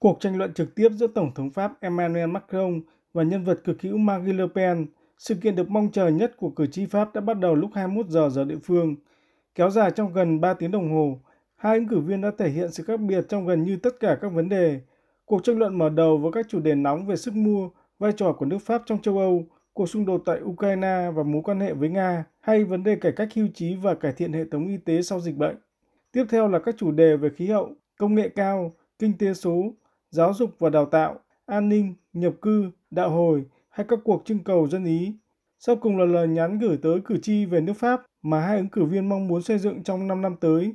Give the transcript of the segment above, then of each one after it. Cuộc tranh luận trực tiếp giữa Tổng thống Pháp Emmanuel Macron và nhân vật cực hữu Marine Le Pen, sự kiện được mong chờ nhất của cử tri Pháp, đã bắt đầu lúc 21 giờ giờ địa phương. Kéo dài trong gần 3 tiếng đồng hồ, hai ứng cử viên đã thể hiện sự khác biệt trong gần như tất cả các vấn đề. Cuộc tranh luận mở đầu với các chủ đề nóng về sức mua, vai trò của nước Pháp trong châu Âu, cuộc xung đột tại Ukraine và mối quan hệ với Nga, hay vấn đề cải cách hưu trí và cải thiện hệ thống y tế sau dịch bệnh. Tiếp theo là các chủ đề về khí hậu, công nghệ cao, kinh tế số, giáo dục và đào tạo, an ninh, nhập cư, đạo hồi hay các cuộc trưng cầu dân ý. Sau cùng là lời nhắn gửi tới cử tri về nước Pháp mà hai ứng cử viên mong muốn xây dựng trong 5 năm tới.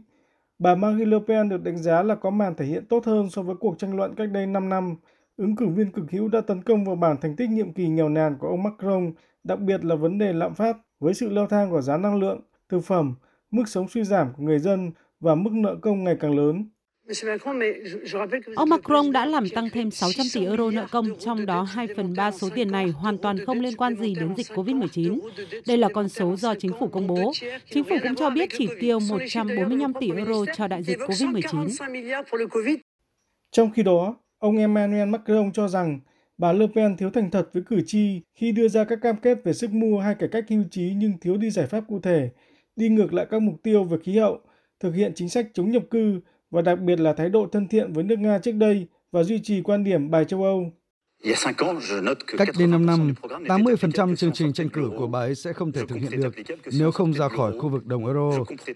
Bà Marine Le Pen được đánh giá là có màn thể hiện tốt hơn so với cuộc tranh luận cách đây 5 năm. Ứng cử viên cực hữu đã tấn công vào bảng thành tích nhiệm kỳ nghèo nàn của ông Macron, đặc biệt là vấn đề lạm phát với sự leo thang của giá năng lượng, thực phẩm, mức sống suy giảm của người dân và mức nợ công ngày càng lớn. Ông Macron đã làm tăng thêm 600 tỷ euro nợ công, trong đó 2/3 số tiền này hoàn toàn không liên quan gì đến dịch COVID-19. Đây là con số do chính phủ công bố. Chính phủ cũng cho biết chỉ tiêu 145 tỷ euro cho đại dịch COVID-19. Trong khi đó, ông Emmanuel Macron cho rằng bà Le Pen thiếu thành thật với cử tri khi đưa ra các cam kết về sức mua hay cải cách hưu trí nhưng thiếu đi giải pháp cụ thể, đi ngược lại các mục tiêu về khí hậu, thực hiện chính sách chống nhập cư và đặc biệt là thái độ thân thiện với nước Nga trước đây và duy trì quan điểm bài châu Âu. Cách đến 5 năm, 80% chương trình tranh cử của bà ấy sẽ không thể thực hiện được nếu không ra khỏi khu vực đồng euro.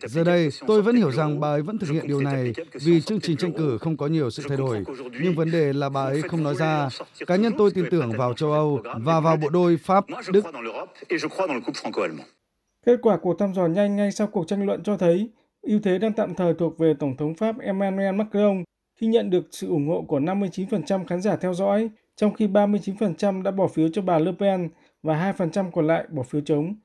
Giờ đây, tôi vẫn hiểu rằng bà ấy vẫn thực hiện điều này vì chương trình tranh cử không có nhiều sự thay đổi. Nhưng vấn đề là bà ấy không nói ra. Cá nhân tôi tin tưởng vào châu Âu và vào bộ đôi Pháp, Đức. Kết quả cuộc thăm dò nhanh ngay sau cuộc tranh luận cho thấy ưu thế đang tạm thời thuộc về Tổng thống Pháp Emmanuel Macron khi nhận được sự ủng hộ của 59% khán giả theo dõi, trong khi 39% đã bỏ phiếu cho bà Le Pen và 2% còn lại bỏ phiếu trống.